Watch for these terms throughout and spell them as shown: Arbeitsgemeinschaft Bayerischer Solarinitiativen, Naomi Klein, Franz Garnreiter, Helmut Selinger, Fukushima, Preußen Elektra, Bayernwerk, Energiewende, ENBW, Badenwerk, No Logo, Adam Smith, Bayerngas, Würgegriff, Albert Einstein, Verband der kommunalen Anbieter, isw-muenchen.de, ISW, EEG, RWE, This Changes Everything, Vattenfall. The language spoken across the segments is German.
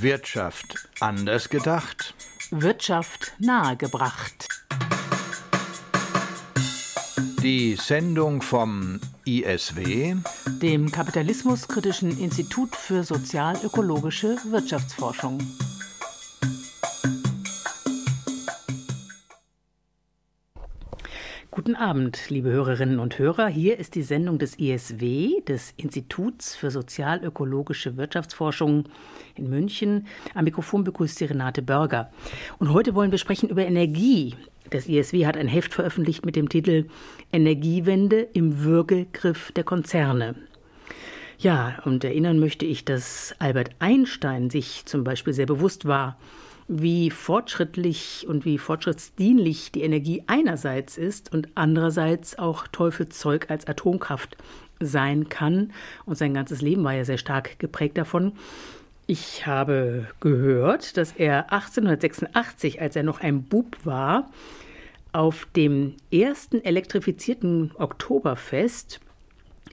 Wirtschaft anders gedacht. Wirtschaft nahegebracht. Die Sendung vom ISW, dem Kapitalismuskritischen Institut für sozial-ökologische Wirtschaftsforschung. Guten Abend, liebe Hörerinnen und Hörer. Hier ist die Sendung des ISW, des Instituts für sozial-ökologische Wirtschaftsforschung in München. Am Mikrofon begrüßt Sie Renate Börger. Und heute wollen wir sprechen über Energie. Das ISW hat ein Heft veröffentlicht mit dem Titel Energiewende im Würgegriff der Konzerne. Ja, und erinnern möchte ich, dass Albert Einstein sich zum Beispiel sehr bewusst war, wie fortschrittlich und wie fortschrittsdienlich die Energie einerseits ist und andererseits auch Teufelszeug als Atomkraft sein kann. Und sein ganzes Leben war ja sehr stark geprägt davon. Ich habe gehört, dass er 1886, als er noch ein Bub war, auf dem ersten elektrifizierten Oktoberfest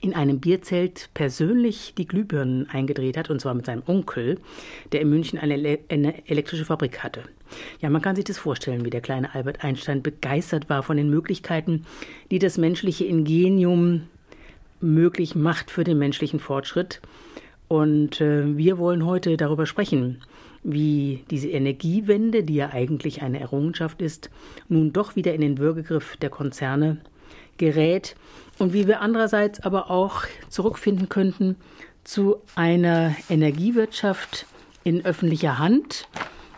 in einem Bierzelt persönlich die Glühbirnen eingedreht hat, und zwar mit seinem Onkel, der in München eine elektrische Fabrik hatte. Ja, man kann sich das vorstellen, wie der kleine Albert Einstein begeistert war von den Möglichkeiten, die das menschliche Ingenium möglich macht für den menschlichen Fortschritt. Und wir wollen heute darüber sprechen, wie diese Energiewende, die ja eigentlich eine Errungenschaft ist, nun doch wieder in den Würgegriff der Konzerne gerät und wie wir andererseits aber auch zurückfinden könnten zu einer Energiewirtschaft in öffentlicher Hand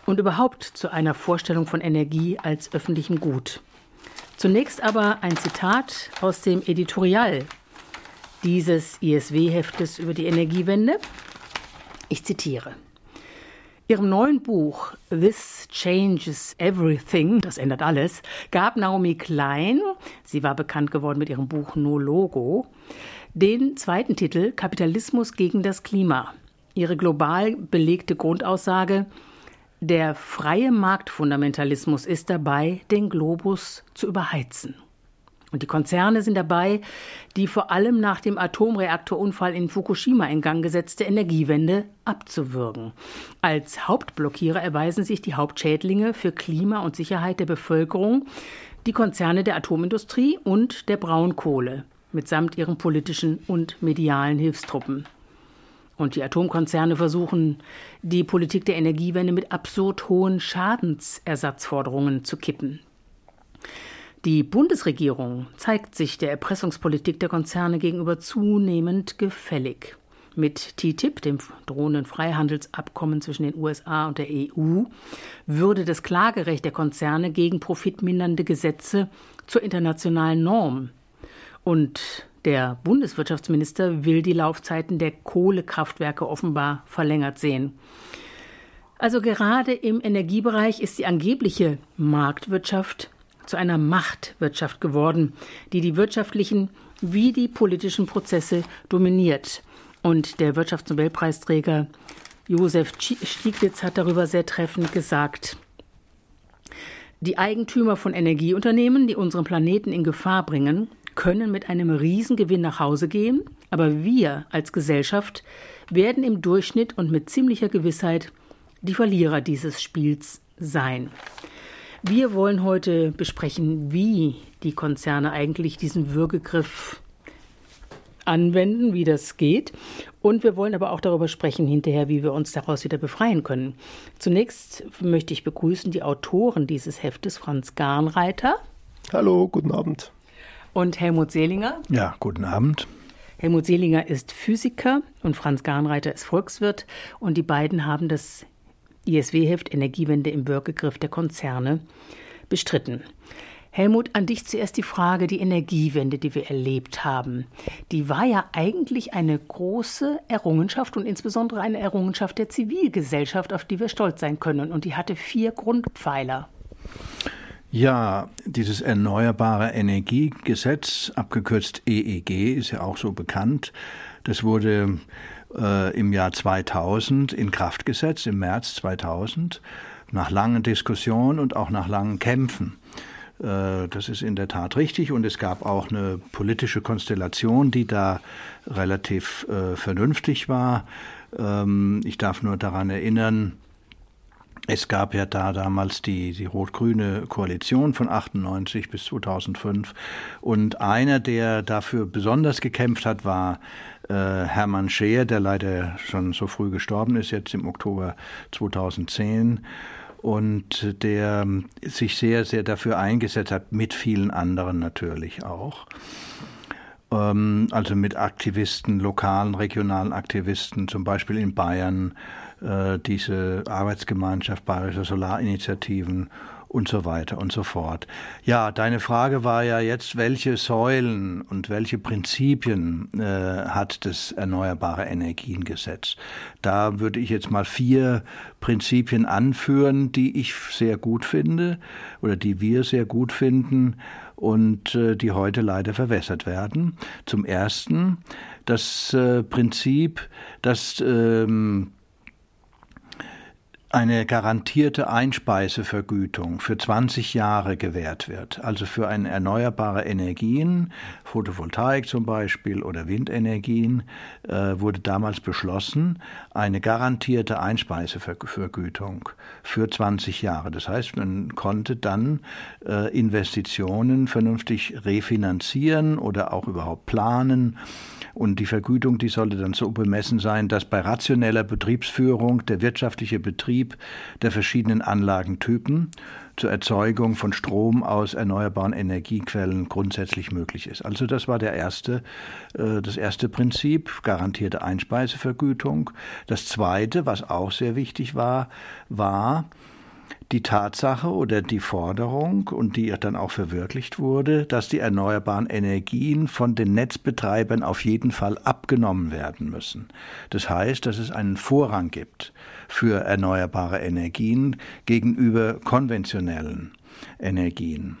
und überhaupt zu einer Vorstellung von Energie als öffentlichem Gut. Zunächst aber ein Zitat aus dem Editorial dieses ISW-Heftes über die Energiewende. Ich zitiere: Ihrem neuen Buch This Changes Everything, das ändert alles, gab Naomi Klein, sie war bekannt geworden mit ihrem Buch No Logo, den zweiten Titel Kapitalismus gegen das Klima. Ihre global belegte Grundaussage: Der freie Marktfundamentalismus ist dabei, den Globus zu überheizen. Und die Konzerne sind dabei, die vor allem nach dem Atomreaktorunfall in Fukushima in Gang gesetzte Energiewende abzuwürgen. Als Hauptblockierer erweisen sich die Hauptschädlinge für Klima und Sicherheit der Bevölkerung, die Konzerne der Atomindustrie und der Braunkohle, mitsamt ihren politischen und medialen Hilfstruppen. Und die Atomkonzerne versuchen, die Politik der Energiewende mit absurd hohen Schadensersatzforderungen zu kippen. Die Bundesregierung zeigt sich der Erpressungspolitik der Konzerne gegenüber zunehmend gefällig. Mit TTIP, dem drohenden Freihandelsabkommen zwischen den USA und der EU, würde das Klagerecht der Konzerne gegen profitmindernde Gesetze zur internationalen Norm. Und der Bundeswirtschaftsminister will die Laufzeiten der Kohlekraftwerke offenbar verlängert sehen. Also gerade im Energiebereich ist die angebliche Marktwirtschaft zu einer Machtwirtschaft geworden, die die wirtschaftlichen wie die politischen Prozesse dominiert. Und der Wirtschaftsnobelpreisträger Josef Stieglitz hat darüber sehr treffend gesagt: Die Eigentümer von Energieunternehmen, die unseren Planeten in Gefahr bringen, können mit einem Riesengewinn nach Hause gehen, aber wir als Gesellschaft werden im Durchschnitt und mit ziemlicher Gewissheit die Verlierer dieses Spiels sein. Wir wollen heute besprechen, wie die Konzerne eigentlich diesen Würgegriff anwenden, wie das geht. Und wir wollen aber auch darüber sprechen hinterher, wie wir uns daraus wieder befreien können. Zunächst möchte ich begrüßen die Autoren dieses Heftes, Franz Garnreiter. Hallo, guten Abend. Und Helmut Selinger. Ja, guten Abend. Helmut Selinger ist Physiker und Franz Garnreiter ist Volkswirt. Und die beiden haben das ISW-Heft Energiewende im Würgegriff der Konzerne bestritten. Helmut, an dich zuerst die Frage: Die Energiewende, die wir erlebt haben, die war ja eigentlich eine große Errungenschaft und insbesondere eine Errungenschaft der Zivilgesellschaft, auf die wir stolz sein können. Und die hatte 4 Grundpfeiler. Ja, dieses Erneuerbare Energie Gesetz, abgekürzt EEG, ist ja auch so bekannt. Das wurde im Jahr 2000 in Kraft gesetzt, im März 2000, nach langen Diskussionen und auch nach langen Kämpfen. Das ist in der Tat richtig, und es gab auch eine politische Konstellation, die da relativ vernünftig war. Ich darf nur daran erinnern, es gab ja da damals die rot-grüne Koalition von 98 bis 2005 und einer, der dafür besonders gekämpft hat, war Hermann Scheer, der leider schon so früh gestorben ist, jetzt im Oktober 2010 und der sich sehr, sehr dafür eingesetzt hat, mit vielen anderen natürlich auch. Also mit Aktivisten, lokalen, regionalen Aktivisten, zum Beispiel in Bayern, diese Arbeitsgemeinschaft Bayerischer Solarinitiativen und so weiter und so fort. Ja, deine Frage war ja jetzt, welche Säulen und welche Prinzipien hat das Erneuerbare Energiengesetz? Da würde ich jetzt mal 4 Prinzipien anführen, die ich sehr gut finde oder die wir sehr gut finden und die heute leider verwässert werden. Zum Ersten das Prinzip, dass eine garantierte Einspeisevergütung für 20 Jahre gewährt wird, also für eine erneuerbare Energien, Photovoltaik zum Beispiel oder Windenergien, wurde damals beschlossen, eine garantierte Einspeisevergütung für 20 Jahre. Das heißt, man konnte dann Investitionen vernünftig refinanzieren oder auch überhaupt planen. Und die Vergütung, die sollte dann so bemessen sein, dass bei rationeller Betriebsführung der wirtschaftliche Betrieb der verschiedenen Anlagentypen zur Erzeugung von Strom aus erneuerbaren Energiequellen grundsätzlich möglich ist. Also das war das erste Prinzip, garantierte Einspeisevergütung. Das zweite, was auch sehr wichtig war, war die Tatsache oder die Forderung, und die dann auch verwirklicht wurde, dass die erneuerbaren Energien von den Netzbetreibern auf jeden Fall abgenommen werden müssen. Das heißt, dass es einen Vorrang gibt für erneuerbare Energien gegenüber konventionellen Energien.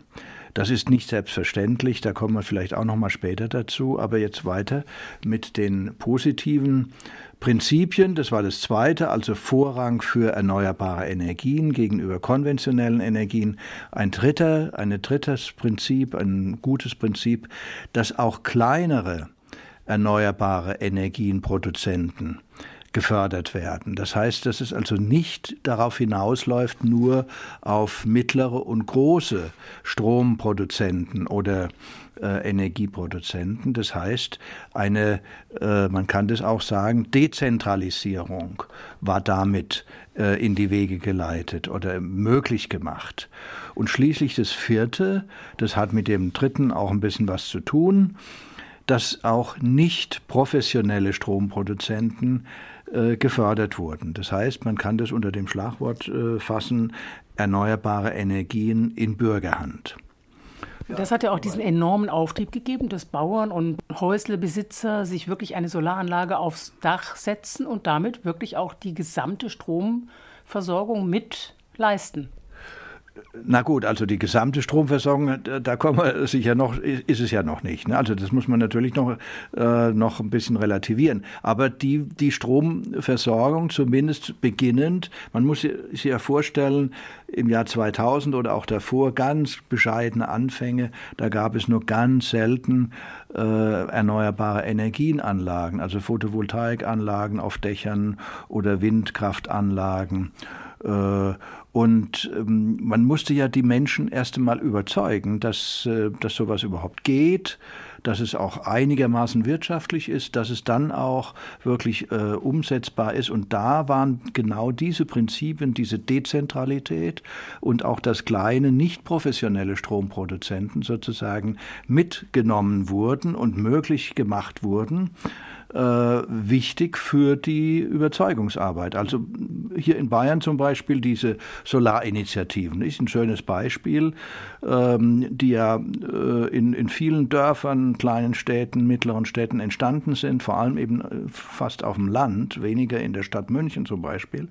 Das ist nicht selbstverständlich, da kommen wir vielleicht auch noch mal später dazu, aber jetzt weiter mit den positiven Prinzipien, das war das zweite, also Vorrang für erneuerbare Energien gegenüber konventionellen Energien. Ein drittes Prinzip, ein gutes Prinzip, dass auch kleinere erneuerbare Energienproduzenten gefördert werden. Das heißt, dass es also nicht darauf hinausläuft, nur auf mittlere und große Stromproduzenten oder Energieproduzenten. Das heißt, man kann das auch sagen, Dezentralisierung war damit in die Wege geleitet oder möglich gemacht. Und schließlich das vierte, das hat mit dem dritten auch ein bisschen was zu tun, dass auch nicht professionelle Stromproduzenten gefördert wurden. Das heißt, man kann das unter dem Schlagwort fassen, erneuerbare Energien in Bürgerhand. Das hat ja auch diesen enormen Auftrieb gegeben, dass Bauern und Häuslebesitzer sich wirklich eine Solaranlage aufs Dach setzen und damit wirklich auch die gesamte Stromversorgung mit leisten. Na gut, also die gesamte Stromversorgung, da kommen wir sicher noch, ist es ja noch nicht. Ne? Also das muss man natürlich noch ein bisschen relativieren. Aber die Stromversorgung zumindest beginnend, man muss sich ja vorstellen, im Jahr 2000 oder auch davor ganz bescheidene Anfänge, da gab es nur ganz selten erneuerbare Energienanlagen, also Photovoltaikanlagen auf Dächern oder Windkraftanlagen. Und man musste ja die Menschen erst einmal überzeugen, dass sowas überhaupt geht, dass es auch einigermaßen wirtschaftlich ist, dass es dann auch wirklich umsetzbar ist. Und da waren genau diese Prinzipien, diese Dezentralität und auch das kleine, nicht professionelle Stromproduzenten sozusagen mitgenommen wurden und möglich gemacht wurden, wichtig für die Überzeugungsarbeit. Also hier in Bayern zum Beispiel diese Solarinitiativen, ist ein schönes Beispiel, die ja in vielen Dörfern, kleinen Städten, mittleren Städten entstanden sind, vor allem eben fast auf dem Land, weniger in der Stadt München zum Beispiel.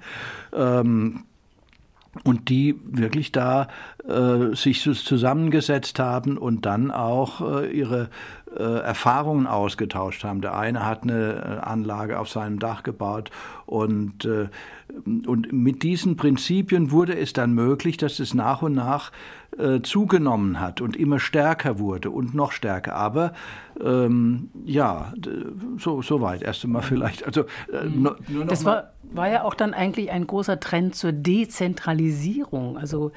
und die wirklich da sich zusammengesetzt haben und dann auch ihre Erfahrungen ausgetauscht haben. Der eine hat eine Anlage auf seinem Dach gebaut und mit diesen Prinzipien wurde es dann möglich, dass es nach und nach zugenommen hat und immer stärker wurde und noch stärker. Aber soweit erst einmal vielleicht. Also, nur noch das war ja auch dann eigentlich ein großer Trend zur Dezentralisierung, also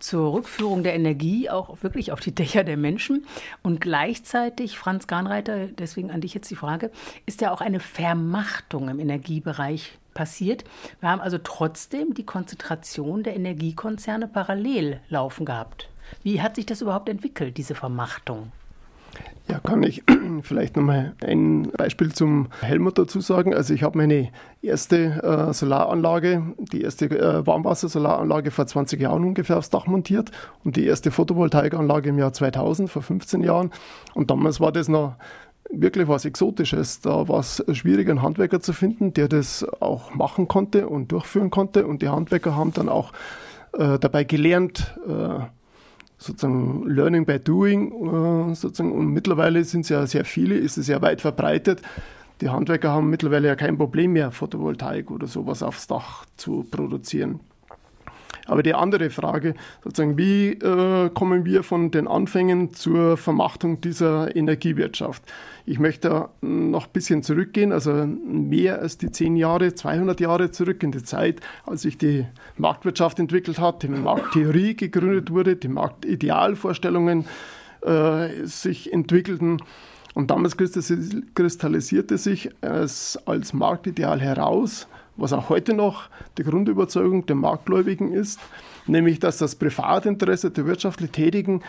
zur Rückführung der Energie auch wirklich auf die Dächer der Menschen. Und gleichzeitig, Franz Garnreiter, deswegen an dich jetzt die Frage, ist ja auch eine Vermachtung im Energiebereich passiert. Wir haben also trotzdem die Konzentration der Energiekonzerne parallel laufen gehabt. Wie hat sich das überhaupt entwickelt, diese Vermachtung? Ja, kann ich vielleicht nochmal ein Beispiel zum Helmut dazu sagen. Also ich habe meine erste Solaranlage, die erste Warmwasser-Solaranlage vor 20 Jahren ungefähr aufs Dach montiert und die erste Photovoltaikanlage im Jahr 2000, vor 15 Jahren. Und damals war das noch wirklich was Exotisches. Da war es schwierig, einen Handwerker zu finden, der das auch machen konnte und durchführen konnte. Und die Handwerker haben dann auch dabei gelernt, sozusagen Learning by Doing, sozusagen. Und mittlerweile sind es ja sehr viele, ist es ja weit verbreitet. Die Handwerker haben mittlerweile ja kein Problem mehr, Photovoltaik oder sowas aufs Dach zu produzieren. Aber die andere Frage, sozusagen, wie kommen wir von den Anfängen zur Vermachtung dieser Energiewirtschaft? Ich möchte noch ein bisschen zurückgehen, also mehr als die 10 Jahre, 200 Jahre zurück in die Zeit, als sich die Marktwirtschaft entwickelt hat, die Markttheorie gegründet wurde, die Marktidealvorstellungen sich entwickelten. Und damals kristallisierte sich als Marktideal heraus, was auch heute noch die Grundüberzeugung der Marktgläubigen ist, nämlich dass das Privatinteresse der wirtschaftlich Tätigen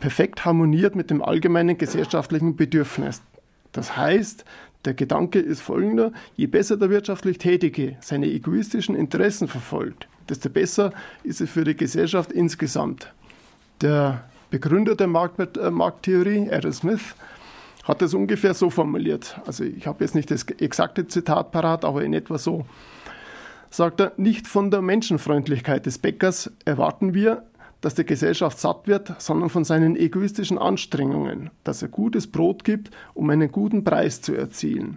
perfekt harmoniert mit dem allgemeinen gesellschaftlichen Bedürfnis. Das heißt, der Gedanke ist folgender: Je besser der wirtschaftlich Tätige seine egoistischen Interessen verfolgt, desto besser ist es für die Gesellschaft insgesamt. Der Begründer der Markttheorie, Adam Smith, hat das ungefähr so formuliert. Also ich habe jetzt nicht das exakte Zitat parat, aber in etwa so. Sagt er, nicht von der Menschenfreundlichkeit des Bäckers erwarten wir, dass die Gesellschaft satt wird, sondern von seinen egoistischen Anstrengungen, dass er gutes Brot gibt, um einen guten Preis zu erzielen.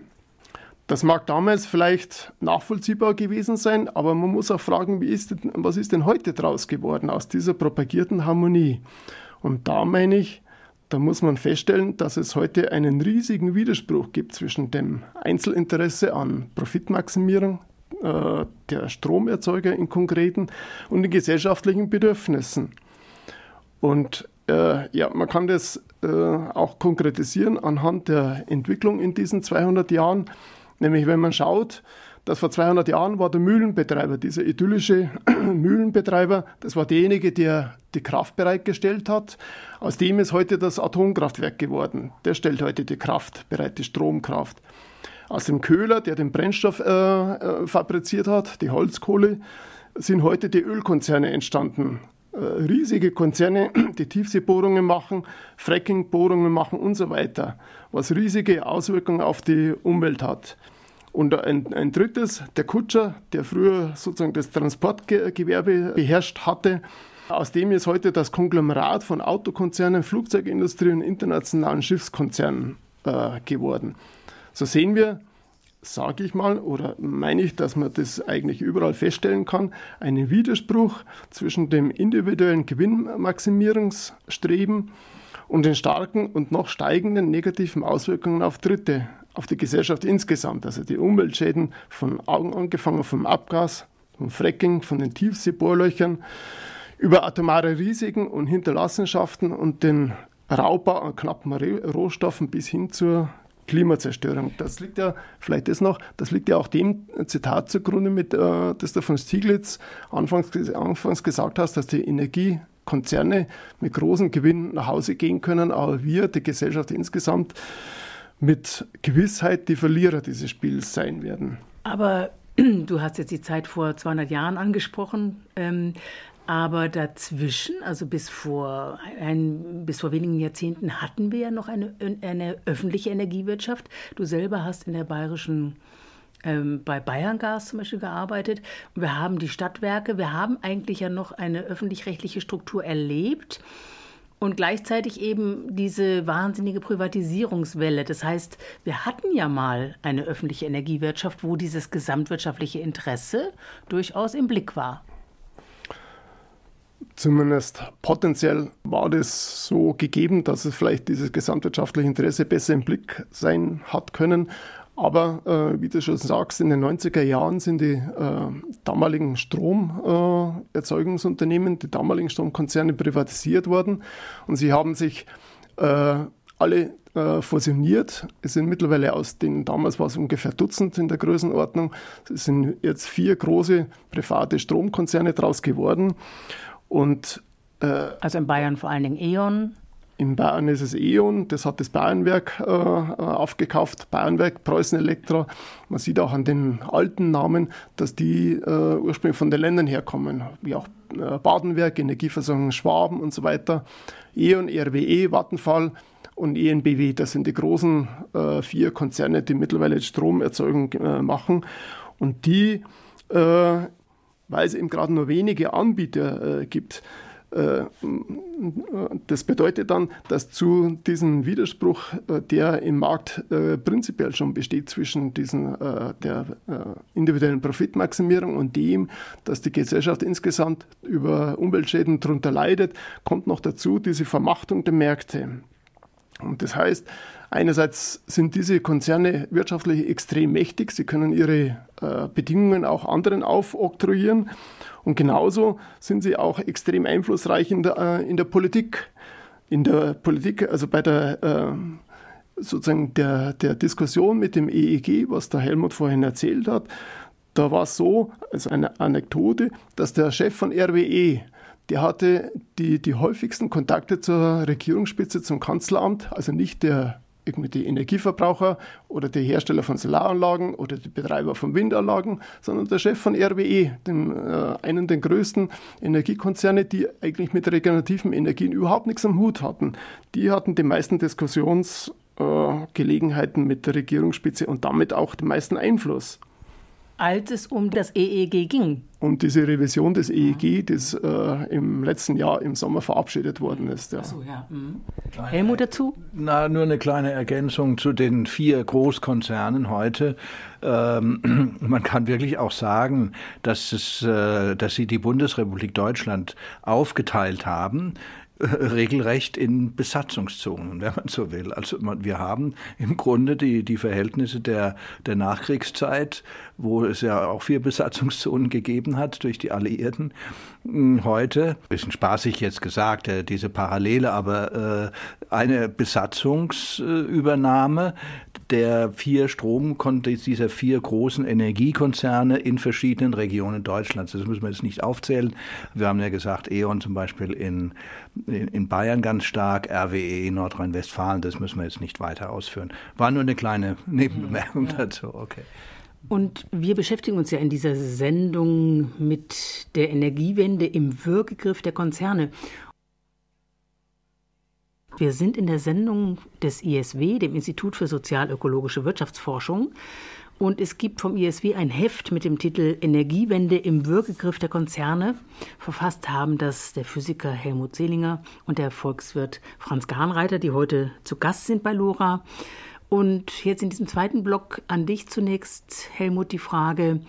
Das mag damals vielleicht nachvollziehbar gewesen sein, aber man muss auch fragen, was ist denn heute draus geworden aus dieser propagierten Harmonie? Und da meine ich, da muss man feststellen, dass es heute einen riesigen Widerspruch gibt zwischen dem Einzelinteresse an Profitmaximierung der Stromerzeuger im Konkreten und den gesellschaftlichen Bedürfnissen. Und man kann das auch konkretisieren anhand der Entwicklung in diesen 200 Jahren. Nämlich wenn man schaut, dass vor 200 Jahren war der Mühlenbetreiber, dieser idyllische Mühlenbetreiber, das war derjenige, der die Kraft bereitgestellt hat. Aus dem ist heute das Atomkraftwerk geworden. Der stellt heute die Kraft bereit, die Stromkraft. Aus dem Köhler, der den Brennstoff fabriziert hat, die Holzkohle, sind heute die Ölkonzerne entstanden. Riesige Konzerne, die Tiefseebohrungen machen, Frackingbohrungen machen und so weiter, was riesige Auswirkungen auf die Umwelt hat. Und ein drittes, der Kutscher, der früher sozusagen das Transportgewerbe beherrscht hatte, aus dem ist heute das Konglomerat von Autokonzernen, Flugzeugindustrie und internationalen Schiffskonzernen geworden. So sehen wir, sage ich mal, oder meine ich, dass man das eigentlich überall feststellen kann, einen Widerspruch zwischen dem individuellen Gewinnmaximierungsstreben und den starken und noch steigenden negativen Auswirkungen auf Dritte, auf die Gesellschaft insgesamt, also die Umweltschäden von Augen angefangen, vom Abgas, vom Fracking, von den Tiefseebohrlöchern, über atomare Risiken und Hinterlassenschaften und den Raubbau an knappen Rohstoffen bis hin zur Klimazerstörung. Das liegt ja auch dem Zitat zugrunde, das du von Stieglitz anfangs gesagt hast, dass die Energiekonzerne mit großem Gewinn nach Hause gehen können, aber wir, die Gesellschaft insgesamt, mit Gewissheit die Verlierer dieses Spiels sein werden. Aber du hast jetzt die Zeit vor 200 Jahren angesprochen, aber dazwischen, also bis vor wenigen Jahrzehnten, hatten wir ja noch eine öffentliche Energiewirtschaft. Du selber hast in der Bayerischen bei Bayerngas zum Beispiel gearbeitet. Wir haben die Stadtwerke, wir haben eigentlich ja noch eine öffentlich-rechtliche Struktur erlebt und gleichzeitig eben diese wahnsinnige Privatisierungswelle. Das heißt, wir hatten ja mal eine öffentliche Energiewirtschaft, wo dieses gesamtwirtschaftliche Interesse durchaus im Blick war. Zumindest potenziell war das so gegeben, dass es vielleicht dieses gesamtwirtschaftliche Interesse besser im Blick sein hat können. Aber wie du schon sagst, in den 90er Jahren sind die damaligen Stromerzeugungsunternehmen, die damaligen Stromkonzerne privatisiert worden und sie haben sich alle fusioniert. Es sind mittlerweile aus denen, damals war es ungefähr Dutzend in der Größenordnung, es sind jetzt 4 große private Stromkonzerne draus geworden. Und, also in Bayern vor allen Dingen E.ON? In Bayern ist es E.ON, das hat das Bayernwerk aufgekauft, Bayernwerk, Preußen Elektra. Man sieht auch an den alten Namen, dass die ursprünglich von den Ländern herkommen, wie auch Badenwerk, Energieversorgung Schwaben und so weiter. E.ON, RWE, Vattenfall und ENBW, das sind die großen 4 Konzerne, die mittlerweile Stromerzeugung machen. Und die, weil es eben gerade nur wenige Anbieter gibt, das bedeutet dann, dass zu diesem Widerspruch, der im Markt prinzipiell schon besteht zwischen diesen, der individuellen Profitmaximierung und dem, dass die Gesellschaft insgesamt über Umweltschäden darunter leidet, kommt noch dazu diese Vermachtung der Märkte. Und das heißt, einerseits sind diese Konzerne wirtschaftlich extrem mächtig, sie können ihre Bedingungen auch anderen aufoktroyieren und genauso sind sie auch extrem einflussreich in der Politik. In der Politik, also bei der sozusagen der Diskussion mit dem EEG, was der Helmut vorhin erzählt hat, da war es so, also eine Anekdote, dass der Chef von RWE, der hatte die häufigsten Kontakte zur Regierungsspitze, zum Kanzleramt, also nicht die Energieverbraucher oder die Hersteller von Solaranlagen oder die Betreiber von Windanlagen, sondern der Chef von RWE, einen der größten Energiekonzerne, die eigentlich mit regenerativen Energien überhaupt nichts am Hut hatten. Die hatten die meisten Diskussionsgelegenheiten mit der Regierungsspitze und damit auch den meisten Einfluss. Als es um das EEG ging. Um diese Revision des EEG, das im letzten Jahr im Sommer verabschiedet worden ist. Ja. Ach so, ja. Mhm. Helmut dazu? Nur eine kleine Ergänzung zu den 4 Großkonzernen heute. Man kann wirklich auch sagen, dass sie die Bundesrepublik Deutschland aufgeteilt haben, regelrecht in Besatzungszonen, wenn man so will. Also wir haben im Grunde die Verhältnisse der Nachkriegszeit, wo es ja auch 4 Besatzungszonen gegeben hat durch die Alliierten. Heute, bisschen spaßig jetzt gesagt, diese Parallele, aber eine Besatzungsübernahme dieser 4 großen Energiekonzerne in verschiedenen Regionen Deutschlands. Das müssen wir jetzt nicht aufzählen. Wir haben ja gesagt, E.ON zum Beispiel in Bayern ganz stark, RWE in Nordrhein-Westfalen, das müssen wir jetzt nicht weiter ausführen. War nur eine kleine Nebenbemerkung dazu. Okay. Und wir beschäftigen uns ja in dieser Sendung mit der Energiewende im Würgegriff der Konzerne. Wir sind in der Sendung des ISW, dem Institut für sozialökologische Wirtschaftsforschung. Und es gibt vom ISW ein Heft mit dem Titel Energiewende im Würgegriff der Konzerne. Verfasst haben das der Physiker Helmut Selinger und der Volkswirt Franz Garnreiter, die heute zu Gast sind bei LoRa. Und jetzt in diesem zweiten Block an dich zunächst, Helmut, die Frage,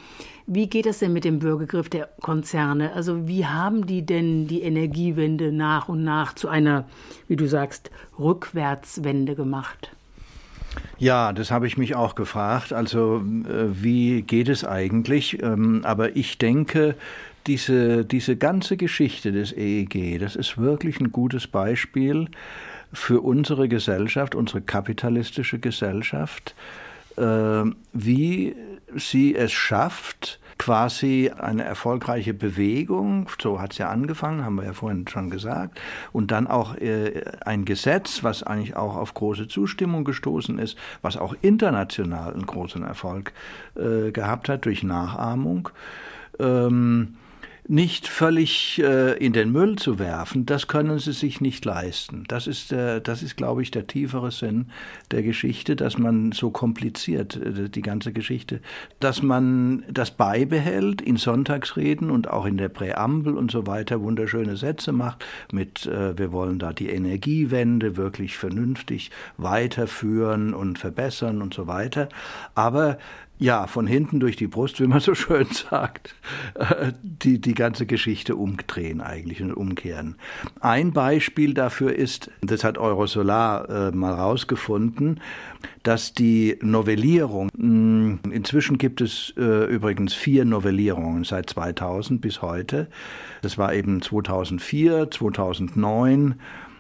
wie geht das denn mit dem Würgegriff der Konzerne? Also wie haben die denn die Energiewende nach und nach zu einer, wie du sagst, Rückwärtswende gemacht? Ja, das habe ich mich auch gefragt. Also wie geht es eigentlich? Aber ich denke, diese ganze Geschichte des EEG, das ist wirklich ein gutes Beispiel für unsere Gesellschaft, unsere kapitalistische Gesellschaft, wie sie es schafft, quasi eine erfolgreiche Bewegung, so hat es ja angefangen, haben wir ja vorhin schon gesagt, und dann auch ein Gesetz, was eigentlich auch auf große Zustimmung gestoßen ist, was auch international einen großen Erfolg gehabt hat durch Nachahmung, nicht völlig in den Müll zu werfen, das können sie sich nicht leisten. Das ist, glaube ich, der tiefere Sinn der Geschichte, dass man so kompliziert die ganze Geschichte, dass man das beibehält, in Sonntagsreden und auch in der Präambel und so weiter wunderschöne Sätze macht mit, wir wollen da die Energiewende wirklich vernünftig weiterführen und verbessern und so weiter. Aber ja, von hinten durch die Brust, wie man so schön sagt, die ganze Geschichte umdrehen eigentlich und umkehren. Ein Beispiel dafür ist, das hat Eurosolar mal rausgefunden, dass die Novellierung, inzwischen gibt es übrigens 4 Novellierungen seit 2000 bis heute. Das war eben 2004, 2009.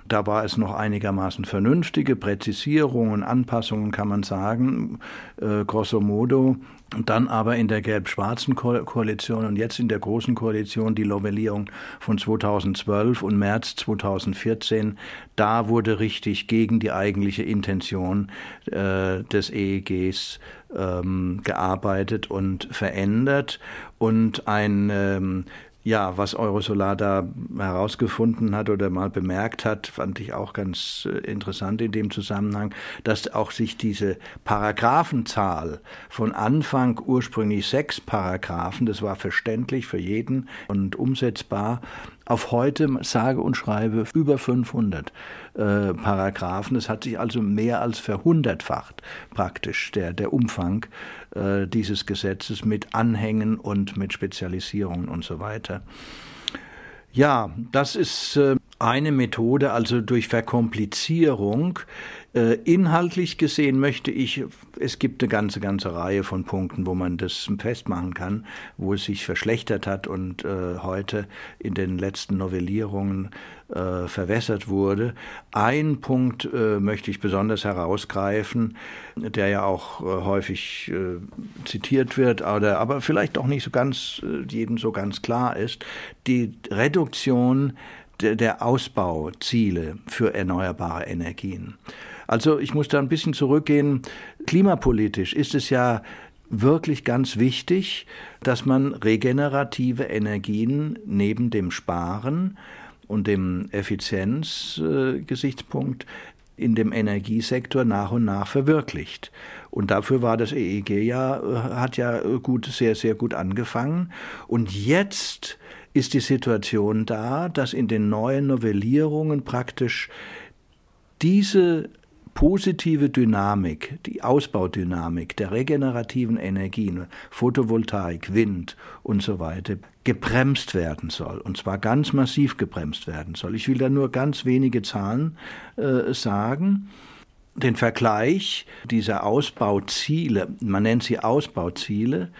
Da war es noch einigermaßen vernünftige Präzisierungen, Anpassungen kann man sagen, grosso modo. Und dann aber in der gelb-schwarzen Koalition und jetzt in der großen Koalition die Novellierung von 2012 und März 2014, da wurde richtig gegen die eigentliche Intention des EEGs gearbeitet und verändert. Und ein ja, was Eurosolar da herausgefunden hat oder mal bemerkt hat, fand ich auch ganz interessant in dem Zusammenhang, dass auch sich diese Paragraphenzahl von Anfang ursprünglich 6 Paragraphen, das war verständlich für jeden und umsetzbar, auf heute sage und schreibe über 500 Paragraphen. Es hat sich also mehr als verhundertfacht praktisch der Umfang dieses Gesetzes mit Anhängen und mit Spezialisierungen und so weiter. Ja, das ist eine Methode, also durch Verkomplizierung. Inhaltlich gesehen möchte ich, es gibt eine ganze Reihe von Punkten, wo man das festmachen kann, wo es sich verschlechtert hat und heute in den letzten Novellierungen verwässert wurde. Ein Punkt möchte ich besonders herausgreifen, der ja auch häufig zitiert wird, aber vielleicht auch nicht so ganz jedem so ganz klar ist, die Reduktion der Ausbauziele für erneuerbare Energien. Also ich muss da ein bisschen zurückgehen. Klimapolitisch ist es ja wirklich ganz wichtig, dass man regenerative Energien neben dem Sparen und dem Effizienzgesichtspunkt in dem Energiesektor nach und nach verwirklicht. Und dafür war das EEG sehr, sehr gut angefangen. Und jetzt ist die Situation da, dass in den neuen Novellierungen praktisch diese positive Dynamik, die Ausbaudynamik der regenerativen Energien, Photovoltaik, Wind und so weiter, gebremst werden soll. Und zwar ganz massiv gebremst werden soll. Ich will da nur ganz wenige Zahlen sagen. Den Vergleich dieser Ausbauziele, man nennt sie Ausbauziele,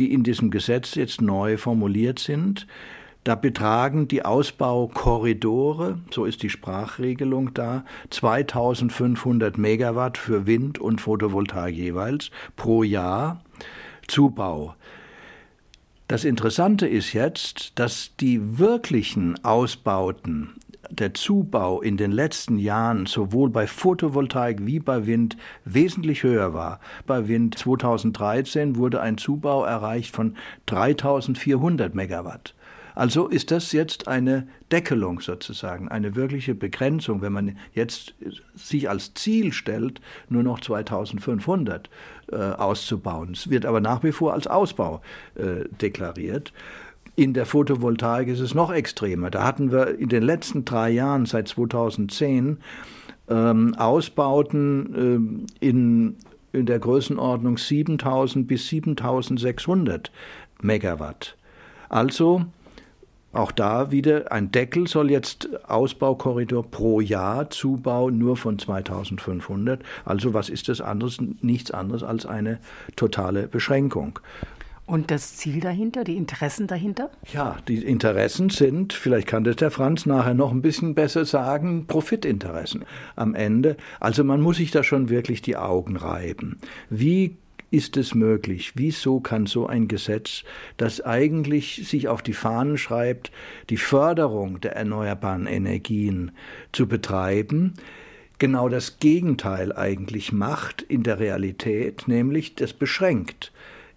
die in diesem Gesetz jetzt neu formuliert sind. Da betragen die Ausbaukorridore, so ist die Sprachregelung da, 2500 Megawatt für Wind und Photovoltaik jeweils pro Jahr Zubau. Das Interessante ist jetzt, dass die wirklichen Ausbauten, der Zubau in den letzten Jahren sowohl bei Photovoltaik wie bei Wind wesentlich höher war. Bei Wind 2013 wurde ein Zubau erreicht von 3400 Megawatt. Also ist das jetzt eine Deckelung sozusagen, eine wirkliche Begrenzung, wenn man jetzt sich als Ziel stellt, nur noch 2500 auszubauen. Es wird aber nach wie vor als Ausbau deklariert. In der Photovoltaik ist es noch extremer. Da hatten wir in den letzten 3 Jahren, seit 2010, Ausbauten in der Größenordnung 7.000 bis 7.600 Megawatt. Also auch da wieder ein Deckel, soll jetzt Ausbaukorridor pro Jahr, Zubau nur von 2.500. Also was ist das anderes? Nichts anderes als eine totale Beschränkung. Und das Ziel dahinter, die Interessen dahinter? Ja, die Interessen sind, vielleicht kann das der Franz nachher noch ein bisschen besser sagen, Profitinteressen am Ende. Also man muss sich da schon wirklich die Augen reiben. Wie ist es möglich? Wieso kann so ein Gesetz, das eigentlich sich auf die Fahnen schreibt, die Förderung der erneuerbaren Energien zu betreiben, genau das Gegenteil eigentlich macht in der Realität, nämlich das beschränkt.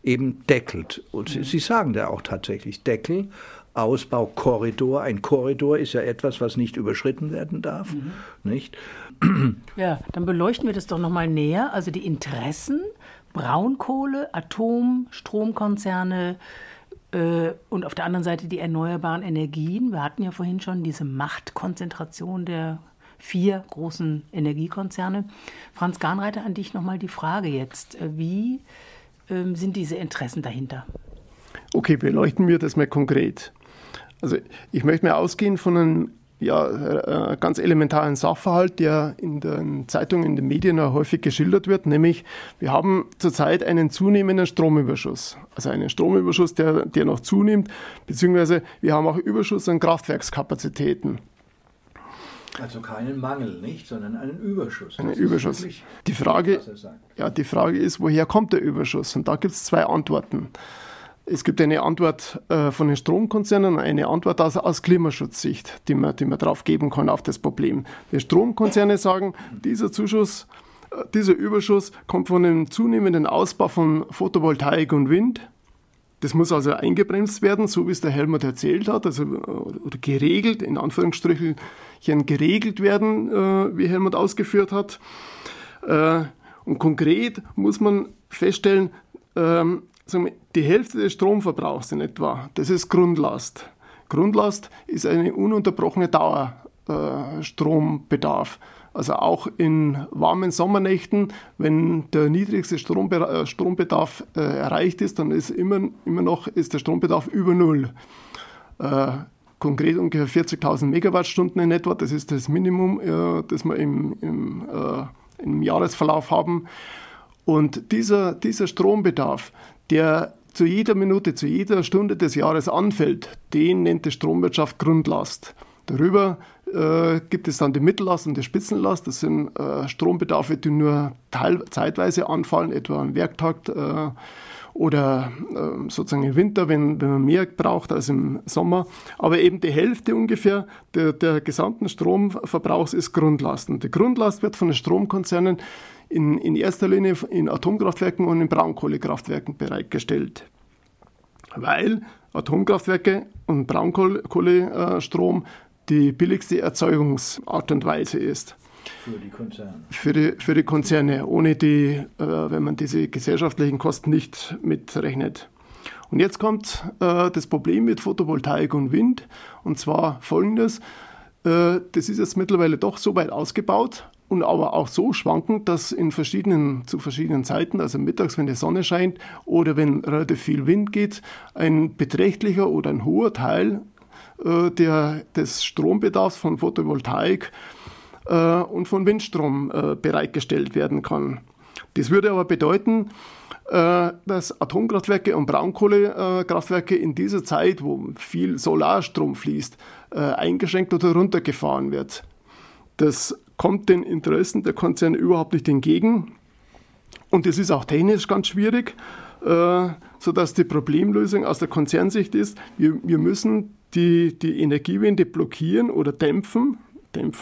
eben deckelt. Und Sie sagen da auch tatsächlich Deckel, Ausbaukorridor. Ein Korridor ist ja etwas, was nicht überschritten werden darf, nicht? Ja, dann beleuchten wir das doch nochmal näher. Also die Interessen, Braunkohle, Atom, Stromkonzerne und auf der anderen Seite die erneuerbaren Energien. Wir hatten ja vorhin schon diese Machtkonzentration der 4 großen Energiekonzerne. Franz Garnreiter, an dich nochmal die Frage jetzt. Wie sind diese Interessen dahinter? Okay, beleuchten wir das mal konkret. Also ich möchte mal ausgehen von einem ganz elementaren Sachverhalt, der in den Zeitungen, in den Medien auch häufig geschildert wird, nämlich wir haben zurzeit einen zunehmenden Stromüberschuss. Also einen Stromüberschuss, der noch zunimmt, beziehungsweise wir haben auch Überschuss an Kraftwerkskapazitäten. Also keinen Mangel, nicht, sondern einen Überschuss. Einen Überschuss. Die Frage ist, woher kommt der Überschuss? Und da gibt es 2 Antworten. Es gibt eine Antwort von den Stromkonzernen und eine Antwort aus Klimaschutzsicht, die man drauf geben kann auf das Problem. Die Stromkonzerne sagen, dieser Überschuss kommt von einem zunehmenden Ausbau von Photovoltaik und Wind. Das muss also eingebremst werden, so wie es der Helmut erzählt hat, also oder geregelt, in Anführungsstrichen geregelt werden, wie Helmut ausgeführt hat. Und konkret muss man feststellen, die Hälfte des Stromverbrauchs in etwa, das ist Grundlast. Grundlast ist eine ununterbrochene Dauerstrombedarf. Also auch in warmen Sommernächten, wenn der niedrigste Strombedarf erreicht ist, dann ist immer noch der Strombedarf über 0. Konkret ungefähr 40.000 Megawattstunden in etwa, das ist das Minimum, das wir im Jahresverlauf haben. Und dieser Strombedarf, der zu jeder Minute, zu jeder Stunde des Jahres anfällt, den nennt die Stromwirtschaft Grundlast. Darüber gibt es dann die Mittellast und die Spitzenlast. Das sind Strombedarfe, die nur zeitweise anfallen, etwa am Werktag oder sozusagen im Winter, wenn man mehr braucht als im Sommer. Aber eben die Hälfte ungefähr der gesamten Stromverbrauchs ist Grundlast. Und die Grundlast wird von den Stromkonzernen in erster Linie in Atomkraftwerken und in Braunkohlekraftwerken bereitgestellt. Weil Atomkraftwerke und Braunkohlestrom die billigste Erzeugungsart und Weise ist. Für die Konzerne. Für die Konzerne, wenn man diese gesellschaftlichen Kosten nicht mitrechnet. Und jetzt kommt das Problem mit Photovoltaik und Wind. Und zwar folgendes. Das ist jetzt mittlerweile doch so weit ausgebaut, und aber auch so schwankend, dass zu verschiedenen Zeiten, also mittags, wenn die Sonne scheint oder wenn relativ viel Wind geht, ein beträchtlicher oder ein hoher Teil des Strombedarfs von Photovoltaik und von Windstrom bereitgestellt werden kann. Das würde aber bedeuten, dass Atomkraftwerke und Braunkohlekraftwerke in dieser Zeit, wo viel Solarstrom fließt, eingeschränkt oder runtergefahren wird. Das kommt den Interessen der Konzerne überhaupt nicht entgegen. Und es ist auch technisch ganz schwierig, sodass die Problemlösung aus der Konzernsicht ist, wir müssen die Energiewende blockieren oder dämpfen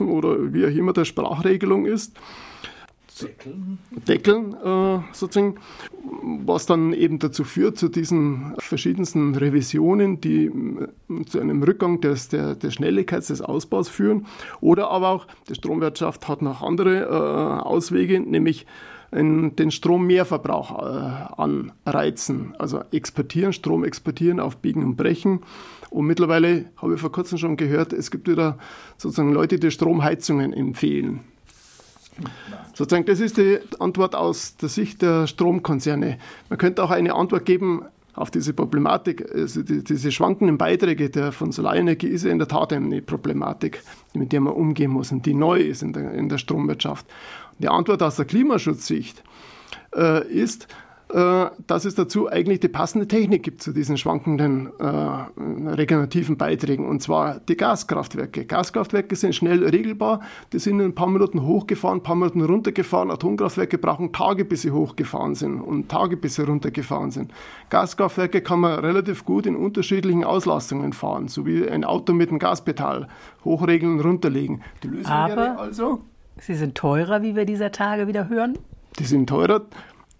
oder wie auch immer der Sprachregelung ist. Deckeln sozusagen, was dann eben dazu führt, zu diesen verschiedensten Revisionen, die zu einem Rückgang der Schnelligkeit des Ausbaus führen. Oder aber auch, die Stromwirtschaft hat noch andere Auswege, nämlich den Strommehrverbrauch anreizen. Also Strom exportieren auf Biegen und Brechen. Und mittlerweile habe ich vor kurzem schon gehört, es gibt wieder sozusagen Leute, die Stromheizungen empfehlen. Sozusagen, das ist die Antwort aus der Sicht der Stromkonzerne. Man könnte auch eine Antwort geben auf diese Problematik. Also diese schwankenden Beiträge von Solarenergie ist ja in der Tat eine Problematik, mit der man umgehen muss und die neu ist in der Stromwirtschaft. Die Antwort aus der Klimaschutzsicht ist, dass es dazu eigentlich die passende Technik gibt zu diesen schwankenden regenerativen Beiträgen, und zwar die Gaskraftwerke. Gaskraftwerke sind schnell regelbar, die sind in ein paar Minuten hochgefahren, ein paar Minuten runtergefahren. Atomkraftwerke brauchen Tage, bis sie hochgefahren sind und Tage, bis sie runtergefahren sind. Gaskraftwerke kann man relativ gut in unterschiedlichen Auslastungen fahren, so wie ein Auto mit einem Gaspedal. Hochregeln, runterlegen. Die Lösung wäre also... Sie sind teurer, wie wir dieser Tage wieder hören? Die sind teurer.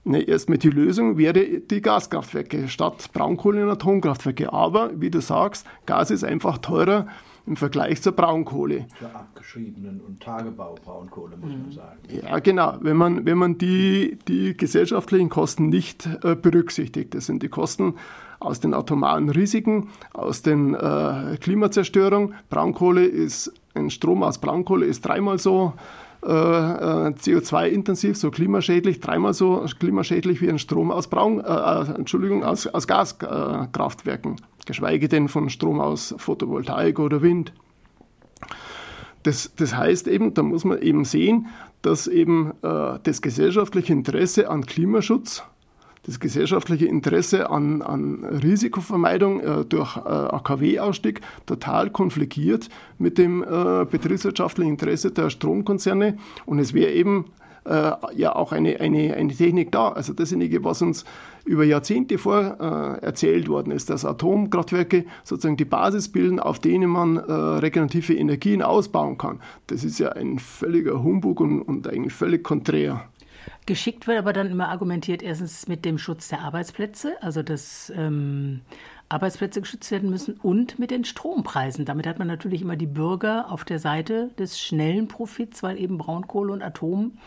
Eine erstmalige Lösung wäre die Gaskraftwerke statt Braunkohle- und Atomkraftwerke. Aber, wie du sagst, Gas ist einfach teurer im Vergleich zur Braunkohle. Zur abgeschriebenen und Tagebau-Braunkohle, muss man sagen. Ja, genau. Wenn man die gesellschaftlichen Kosten nicht berücksichtigt, das sind die Kosten aus den atomaren Risiken, aus den Klimazerstörung. Ein Strom aus Braunkohle ist dreimal so CO2-intensiv, so klimaschädlich, dreimal so klimaschädlich wie ein Strom aus Gaskraftwerken, geschweige denn von Strom aus Photovoltaik oder Wind. Das heißt eben, da muss man eben sehen, dass eben das gesellschaftliche Interesse an Klimaschutz, das gesellschaftliche Interesse an Risikovermeidung durch AKW-Ausstieg total konfligiert mit dem betriebswirtschaftlichen Interesse der Stromkonzerne. Und es wäre eben ja auch eine Technik da. Also dasjenige, was uns über Jahrzehnte vor erzählt worden ist, dass Atomkraftwerke sozusagen die Basis bilden, auf denen man regenerative Energien ausbauen kann. Das ist ja ein völliger Humbug und eigentlich völlig konträr. Geschickt wird aber dann immer argumentiert, erstens mit dem Schutz der Arbeitsplätze, also dass Arbeitsplätze geschützt werden müssen, und mit den Strompreisen. Damit hat man natürlich immer die Bürger auf der Seite des schnellen Profits, weil eben Braunkohle und Atom,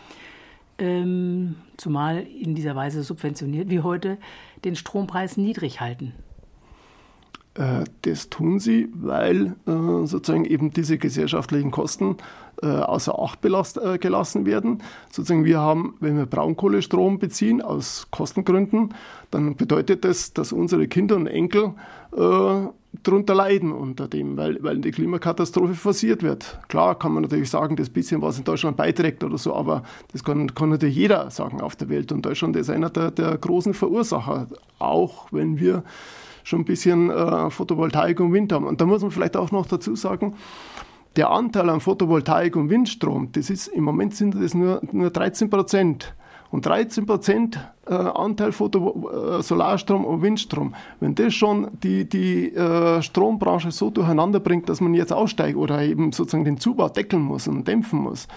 zumal in dieser Weise subventioniert wie heute, den Strompreis niedrig halten. Das tun sie, weil sozusagen eben diese gesellschaftlichen Kosten außer Acht gelassen werden. Sozusagen wir haben, wenn wir Braunkohlestrom beziehen aus Kostengründen, dann bedeutet das, dass unsere Kinder und Enkel darunter leiden unter dem, weil die Klimakatastrophe forciert wird. Klar kann man natürlich sagen, das bisschen, was in Deutschland beiträgt oder so, aber das kann natürlich jeder sagen auf der Welt. Und Deutschland ist einer der großen Verursacher, auch wenn wir schon ein bisschen Photovoltaik und Wind haben. Und da muss man vielleicht auch noch dazu sagen, der Anteil an Photovoltaik und Windstrom, das ist im Moment sind das nur 13%. Und 13% Anteil Solarstrom und Windstrom, wenn das schon die Strombranche so durcheinander bringt, dass man jetzt aussteigt oder eben sozusagen den Zubau deckeln muss und dämpfen muss,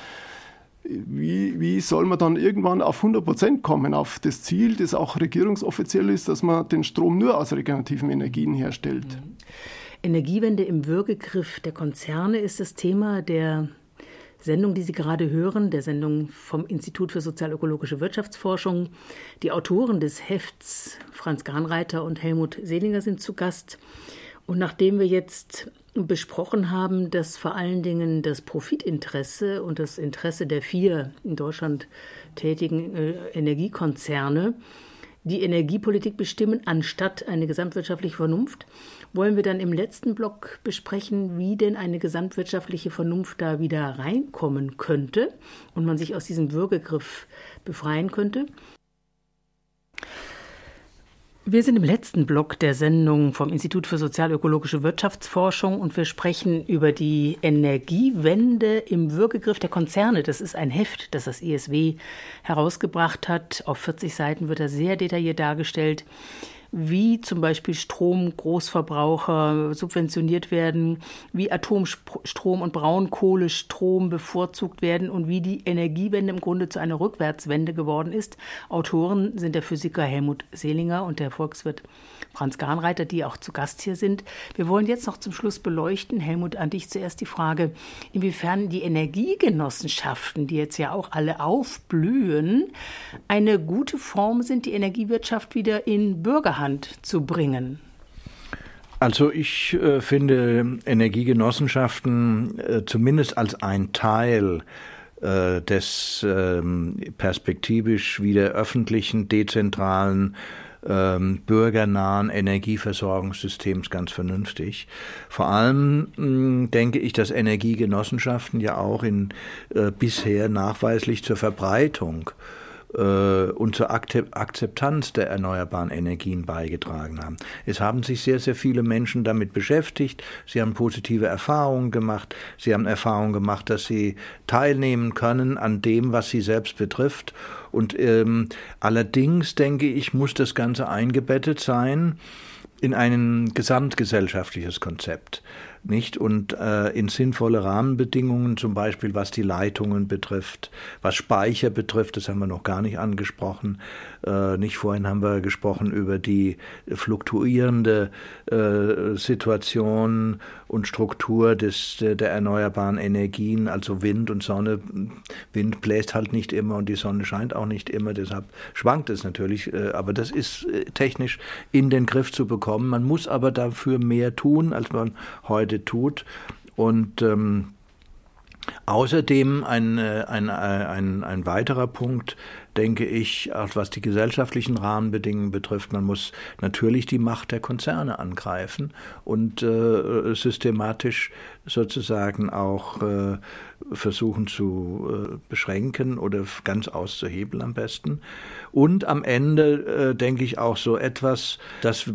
wie soll man dann irgendwann auf 100% kommen, auf das Ziel, das auch regierungsoffiziell ist, dass man den Strom nur aus regenerativen Energien herstellt? Energiewende im Würgegriff der Konzerne ist das Thema der Sendung, die Sie gerade hören, der Sendung vom Institut für sozialökologische Wirtschaftsforschung. Die Autoren des Hefts, Franz Garnreiter und Helmut Selinger, sind zu Gast. Und nachdem wir jetzt besprochen haben, dass vor allen Dingen das Profitinteresse und das Interesse der 4 in Deutschland tätigen Energiekonzerne die Energiepolitik bestimmen, anstatt eine gesamtwirtschaftliche Vernunft, wollen wir dann im letzten Block besprechen, wie denn eine gesamtwirtschaftliche Vernunft da wieder reinkommen könnte und man sich aus diesem Würgegriff befreien könnte. Wir sind im letzten Block der Sendung vom Institut für sozialökologische Wirtschaftsforschung und wir sprechen über die Energiewende im Würgegriff der Konzerne. Das ist ein Heft, das das ISW herausgebracht hat. Auf 40 Seiten wird da sehr detailliert dargestellt, wie zum Beispiel Stromgroßverbraucher subventioniert werden, wie Atomstrom und Braunkohlestrom bevorzugt werden und wie die Energiewende im Grunde zu einer Rückwärtswende geworden ist. Autoren sind der Physiker Helmut Selinger und der Volkswirt Franz Garnreiter, die auch zu Gast hier sind. Wir wollen jetzt noch zum Schluss beleuchten, Helmut, an dich zuerst die Frage, inwiefern die Energiegenossenschaften, die jetzt ja auch alle aufblühen, eine gute Form sind, die Energiewirtschaft wieder in Bürgerhand zu bringen. Also ich finde Energiegenossenschaften zumindest als ein Teil des perspektivisch wieder öffentlichen, dezentralen, bürgernahen Energieversorgungssystems ganz vernünftig. Vor allem denke ich, dass Energiegenossenschaften ja auch bisher nachweislich zur Verbreitung und zur Akzeptanz der erneuerbaren Energien beigetragen haben. Es haben sich sehr, sehr viele Menschen damit beschäftigt. Sie haben positive Erfahrungen gemacht. Sie haben Erfahrungen gemacht, dass sie teilnehmen können an dem, was sie selbst betrifft. Und allerdings, denke ich, muss das Ganze eingebettet sein in ein gesamtgesellschaftliches Konzept. nicht? Und in sinnvolle Rahmenbedingungen, zum Beispiel was die Leitungen betrifft, was Speicher betrifft, das haben wir noch gar nicht angesprochen. Nicht vorhin haben wir gesprochen über die fluktuierende Situation und Struktur der erneuerbaren Energien, also Wind und Sonne. Wind bläst halt nicht immer und die Sonne scheint auch nicht immer, deshalb schwankt es natürlich. Aber das ist technisch in den Griff zu bekommen. Man muss aber dafür mehr tun, als man heute tut. Und außerdem ein weiterer Punkt, denke ich, auch was die gesellschaftlichen Rahmenbedingungen betrifft, man muss natürlich die Macht der Konzerne angreifen und systematisch sozusagen auch versuchen zu beschränken oder ganz auszuhebeln am besten. Und am Ende denke ich auch so etwas, dass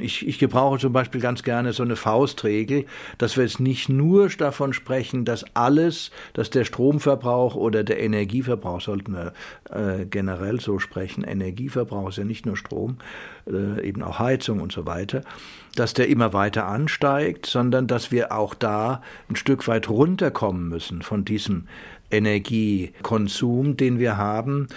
ich gebrauche zum Beispiel ganz gerne so eine Faustregel, dass wir jetzt nicht nur davon sprechen, dass der Stromverbrauch oder der Energieverbrauch, sollten wir generell so sprechen, Energieverbrauch ist ja nicht nur Strom, eben auch Heizung und so weiter, dass der immer weiter ansteigt, sondern dass wir auch da ein Stück weit runterkommen müssen von diesem Energiekonsum, den wir haben.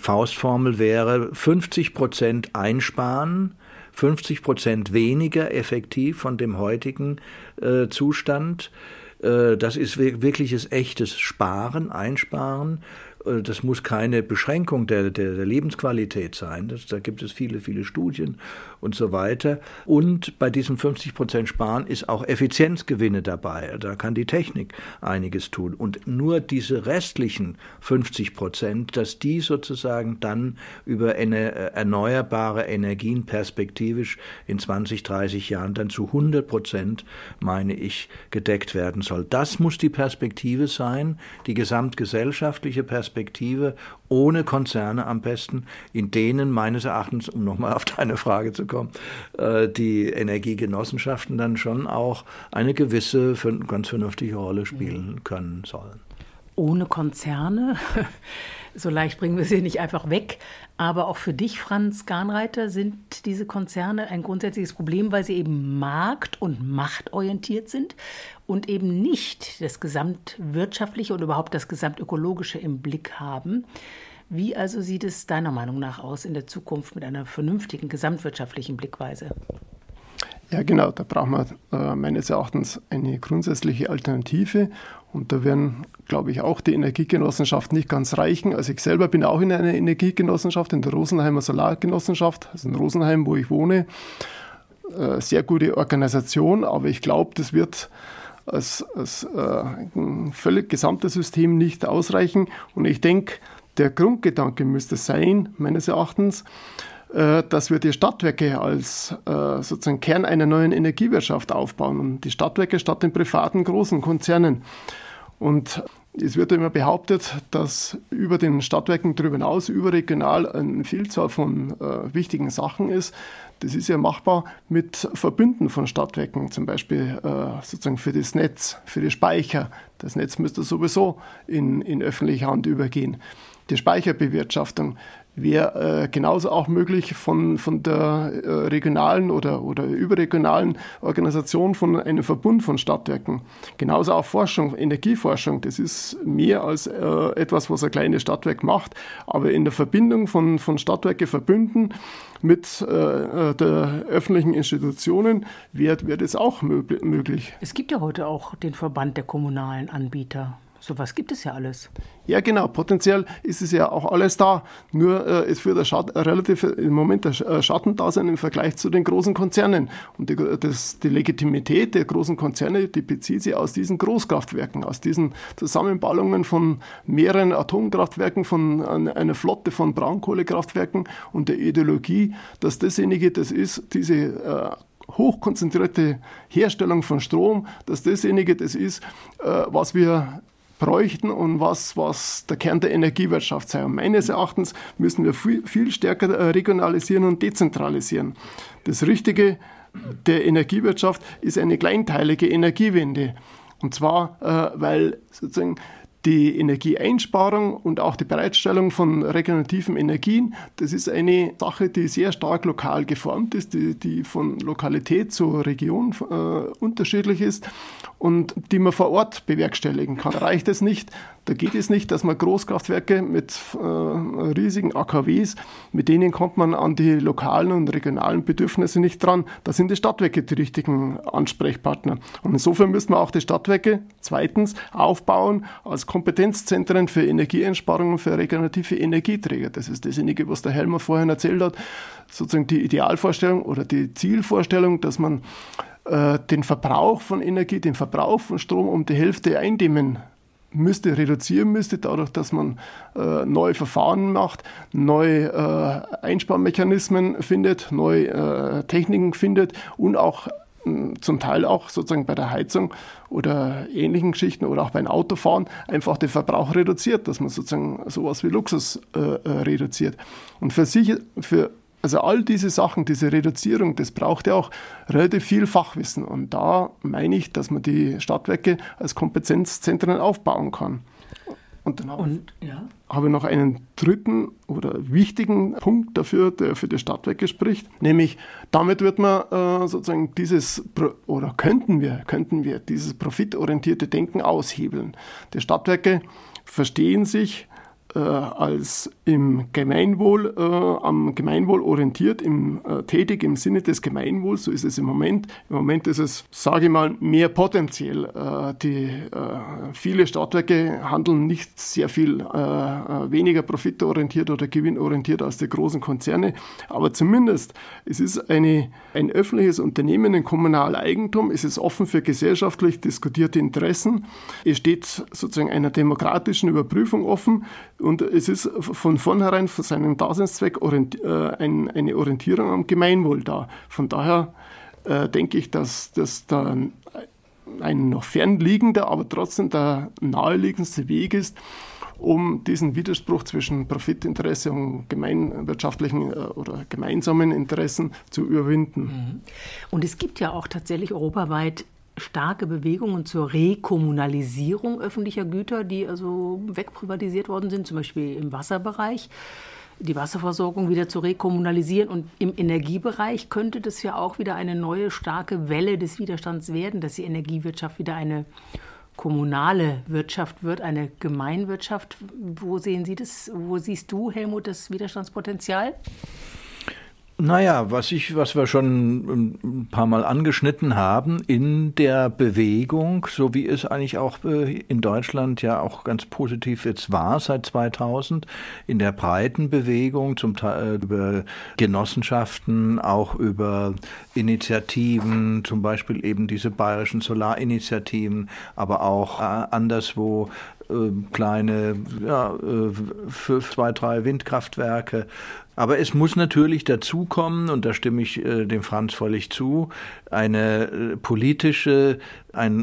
Faustformel wäre 50% einsparen, 50% weniger effektiv von dem heutigen Zustand. Das ist wirkliches, echtes Sparen, Einsparen. Das muss keine Beschränkung der Lebensqualität sein. Da gibt es viele, viele Studien und so weiter. Und bei diesem 50% Sparen ist auch Effizienzgewinne dabei. Da kann die Technik einiges tun. Und nur diese restlichen 50%, dass die sozusagen dann über erneuerbare Energien perspektivisch in 20, 30 Jahren dann zu 100%, meine ich, gedeckt werden soll. Das muss die Perspektive sein, die gesamtgesellschaftliche Perspektive, ohne Konzerne am besten, in denen meines Erachtens, um nochmal auf deine Frage zu kommen, die Energiegenossenschaften dann schon auch eine gewisse, ganz vernünftige Rolle spielen können sollen. Ohne Konzerne? So leicht bringen wir sie nicht einfach weg. Aber auch für dich, Franz Garnreiter, sind diese Konzerne ein grundsätzliches Problem, weil sie eben markt- und machtorientiert sind und eben nicht das gesamtwirtschaftliche und überhaupt das gesamtökologische im Blick haben. Wie also sieht es deiner Meinung nach aus in der Zukunft mit einer vernünftigen gesamtwirtschaftlichen Blickweise? Ja, genau, da braucht man meines Erachtens eine grundsätzliche Alternative. Und da werden, glaube ich, auch die Energiegenossenschaften nicht ganz reichen. Also ich selber bin auch in einer Energiegenossenschaft, in der Rosenheimer Solargenossenschaft, also in Rosenheim, wo ich wohne. Sehr gute Organisation, aber ich glaube, das wird als ein völlig gesamtes System nicht ausreichen. Und ich denke, der Grundgedanke müsste sein, meines Erachtens, dass wir die Stadtwerke als sozusagen Kern einer neuen Energiewirtschaft aufbauen. Und die Stadtwerke statt den privaten großen Konzernen. Und es wird immer behauptet, dass über den Stadtwerken darüber hinaus überregional eine Vielzahl von wichtigen Sachen ist. Das ist ja machbar mit Verbünden von Stadtwerken, zum Beispiel sozusagen für das Netz, für die Speicher. Das Netz müsste sowieso in öffentliche Hand übergehen. Die Speicherbewirtschaftung wäre genauso auch möglich von der regionalen oder überregionalen Organisation von einem Verbund von Stadtwerken. Genauso auch Forschung, Energieforschung, das ist mehr als etwas, was ein kleines Stadtwerk macht, aber in der Verbindung von Stadtwerkeverbünden mit der öffentlichen Institutionen wird es auch möglich. Es gibt ja heute auch den Verband der kommunalen Anbieter. Sowas gibt es ja alles. Ja, genau. Potenziell ist es ja auch alles da. Nur es führt relativ im Moment der Schattendasein im Vergleich zu den großen Konzernen. Und die Legitimität der großen Konzerne, die bezieht sich aus diesen Großkraftwerken, aus diesen Zusammenballungen von mehreren Atomkraftwerken, von einer Flotte von Braunkohlekraftwerken und der Ideologie, dass dasjenige, das ist, diese hochkonzentrierte Herstellung von Strom, dass dasjenige, das ist, was wir bräuchten und was der Kern der Energiewirtschaft sei. Und meines Erachtens müssen wir viel, viel stärker regionalisieren und dezentralisieren. Das Richtige der Energiewirtschaft ist eine kleinteilige Energiewende. Und zwar, weil sozusagen Die Energieeinsparung und auch die Bereitstellung von regenerativen Energien, das ist eine Sache, die sehr stark lokal geformt ist, die von Lokalität zur Region unterschiedlich ist und die man vor Ort bewerkstelligen kann. Da reicht es nicht, da geht es nicht, dass man Großkraftwerke mit riesigen AKWs, mit denen kommt man an die lokalen und regionalen Bedürfnisse nicht dran. Da sind die Stadtwerke die richtigen Ansprechpartner. Und insofern müssen wir auch die Stadtwerke zweitens aufbauen als Kompetenzzentren für Energieeinsparungen, für regenerative Energieträger. Das ist dasjenige, was der Helmer vorhin erzählt hat, sozusagen die Idealvorstellung oder die Zielvorstellung, dass man den Verbrauch von Energie, den Verbrauch von Strom um die Hälfte eindämmen müsste, reduzieren müsste, dadurch, dass man neue Verfahren macht, neue Einsparmechanismen findet, neue Techniken findet und auch zum Teil auch sozusagen bei der Heizung oder ähnlichen Geschichten oder auch beim Autofahren einfach den Verbrauch reduziert, dass man sozusagen sowas wie Luxus reduziert. Und also all diese Sachen, diese Reduzierung, das braucht ja auch relativ viel Fachwissen. Und da meine ich, dass man die Stadtwerke als Kompetenzzentren aufbauen kann. Und dann habe ich noch einen dritten oder wichtigen Punkt dafür, der für die Stadtwerke spricht, nämlich damit wird man sozusagen könnten wir dieses profitorientierte Denken aushebeln. Die Stadtwerke verstehen sich als im Gemeinwohl, am Gemeinwohl orientiert, tätig im Sinne des Gemeinwohls, so ist es im Moment. Im Moment ist es, sage ich mal, mehr potenziell. Viele Stadtwerke handeln nicht sehr viel weniger profitorientiert oder gewinnorientiert als die großen Konzerne, aber zumindest es ist ein öffentliches Unternehmen, ein Kommunaleigentum, es ist offen für gesellschaftlich diskutierte Interessen, es steht sozusagen einer demokratischen Überprüfung offen, und es ist von vornherein für seinen Daseinszweck eine Orientierung am Gemeinwohl da. Von daher denke ich, dass das dann ein noch fernliegender, aber trotzdem der naheliegendste Weg ist, um diesen Widerspruch zwischen Profitinteresse und gemeinwirtschaftlichen oder gemeinsamen Interessen zu überwinden. Und es gibt ja auch tatsächlich europaweit starke Bewegungen zur Rekommunalisierung öffentlicher Güter, die also wegprivatisiert worden sind, zum Beispiel im Wasserbereich, die Wasserversorgung wieder zu rekommunalisieren. Und im Energiebereich könnte das ja auch wieder eine neue starke Welle des Widerstands werden, dass die Energiewirtschaft wieder eine kommunale Wirtschaft wird, eine Gemeinwirtschaft. Wo sehen Sie das? Wo siehst du, Helmut, das Widerstandspotenzial? Naja, was wir schon ein paar Mal angeschnitten haben, in der Bewegung, so wie es eigentlich auch in Deutschland ja auch ganz positiv jetzt war seit 2000, in der breiten Bewegung, zum Teil über Genossenschaften, auch über Initiativen, zum Beispiel eben diese bayerischen Solarinitiativen, aber auch anderswo, kleine, ja, 2, 3 Windkraftwerke. Aber es muss natürlich dazukommen, und da stimme ich dem Franz völlig zu, ein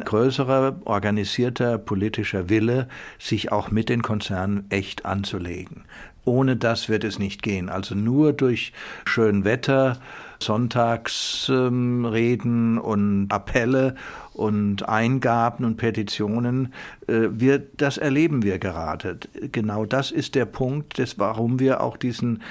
größerer, organisierter politischer Wille, sich auch mit den Konzernen echt anzulegen. Ohne das wird es nicht gehen. Also nur durch Schönwetter, Sonntagsreden und Appelle und Eingaben und Petitionen, das erleben wir gerade. Genau das ist der Punkt, warum wir auch diesen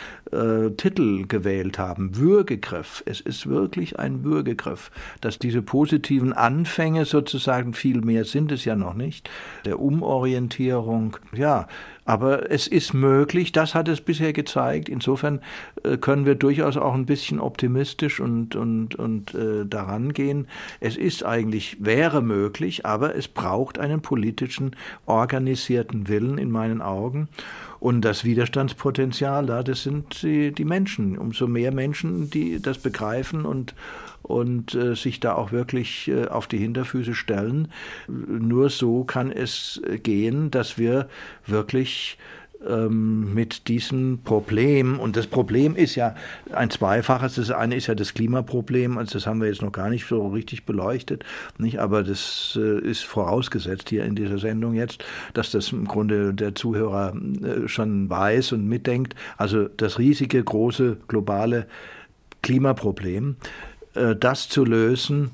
Titel gewählt haben, Würgegriff. Es ist wirklich ein Würgegriff, dass diese positiven Anfänge sozusagen, viel mehr sind es ja noch nicht, der Umorientierung, ja, aber es ist möglich, das hat es bisher gezeigt. Insofern können wir durchaus auch ein bisschen optimistisch und daran gehen. Es ist eigentlich, wäre möglich, aber es braucht einen politischen, organisierten Willen in meinen Augen. Und das Widerstandspotenzial, das sind die Menschen. Umso mehr Menschen, die das begreifen und sich da auch wirklich auf die Hinterfüße stellen. Nur so kann es gehen, dass wir wirklich mit diesem Problem, und das Problem ist ja ein zweifaches, das eine ist ja das Klimaproblem, also das haben wir jetzt noch gar nicht so richtig beleuchtet, nicht? Aber das ist vorausgesetzt hier in dieser Sendung jetzt, dass das im Grunde der Zuhörer schon weiß und mitdenkt, also das riesige, große, globale Klimaproblem, das zu lösen,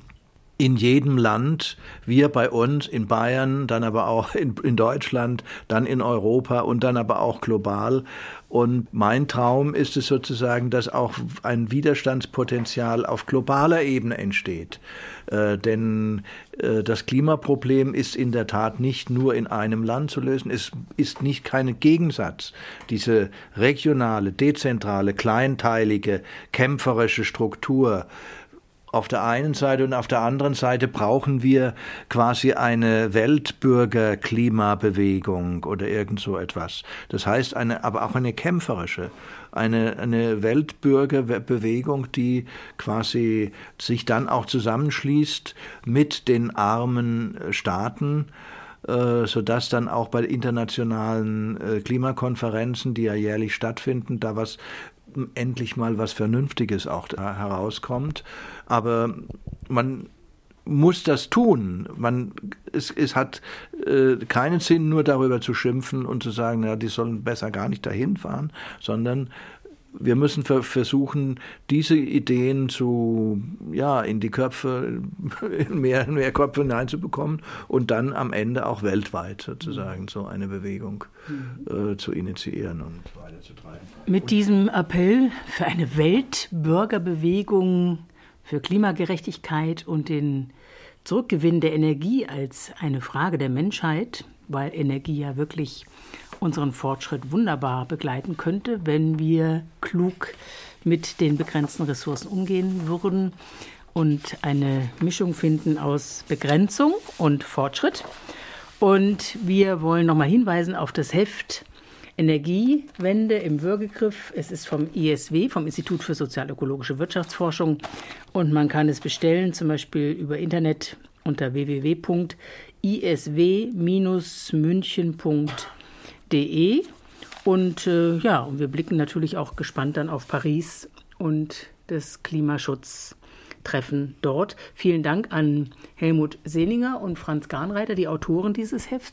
in jedem Land, wir bei uns in Bayern, dann aber auch in Deutschland, dann in Europa und dann aber auch global. Und mein Traum ist es sozusagen, dass auch ein Widerstandspotenzial auf globaler Ebene entsteht. Denn das Klimaproblem ist in der Tat nicht nur in einem Land zu lösen. Es ist nicht kein Gegensatz. Diese regionale, dezentrale, kleinteilige, kämpferische Struktur auf der einen Seite und auf der anderen Seite brauchen wir quasi eine Weltbürger-Klimabewegung oder irgend so etwas. Das heißt, aber auch eine kämpferische, eine Weltbürgerbewegung, die quasi sich dann auch zusammenschließt mit den armen Staaten, sodass dann auch bei internationalen Klimakonferenzen, die ja jährlich stattfinden, da was endlich mal was Vernünftiges auch herauskommt. Aber man muss das tun. Es hat keinen Sinn, nur darüber zu schimpfen und zu sagen, na, die sollen besser gar nicht dahin fahren, sondern wir müssen versuchen, diese Ideen in die Köpfe, in mehr Köpfe hineinzubekommen und dann am Ende auch weltweit sozusagen so eine Bewegung zu initiieren und weiterzutreiben. Mit diesem Appell für eine Weltbürgerbewegung für Klimagerechtigkeit und den Zurückgewinn der Energie als eine Frage der Menschheit, weil Energie ja wirklich unseren Fortschritt wunderbar begleiten könnte, wenn wir klug mit den begrenzten Ressourcen umgehen würden und eine Mischung finden aus Begrenzung und Fortschritt. Und wir wollen nochmal hinweisen auf das Heft Energiewende im Würgegriff. Es ist vom ISW, vom Institut für sozialökologische Wirtschaftsforschung. Und man kann es bestellen, zum Beispiel über Internet unter www.isw-muenchen.de. Und und wir blicken natürlich auch gespannt dann auf Paris und das Klimaschutztreffen dort. Vielen Dank an Helmut Selinger und Franz Garnreiter, die Autoren dieses Hefts.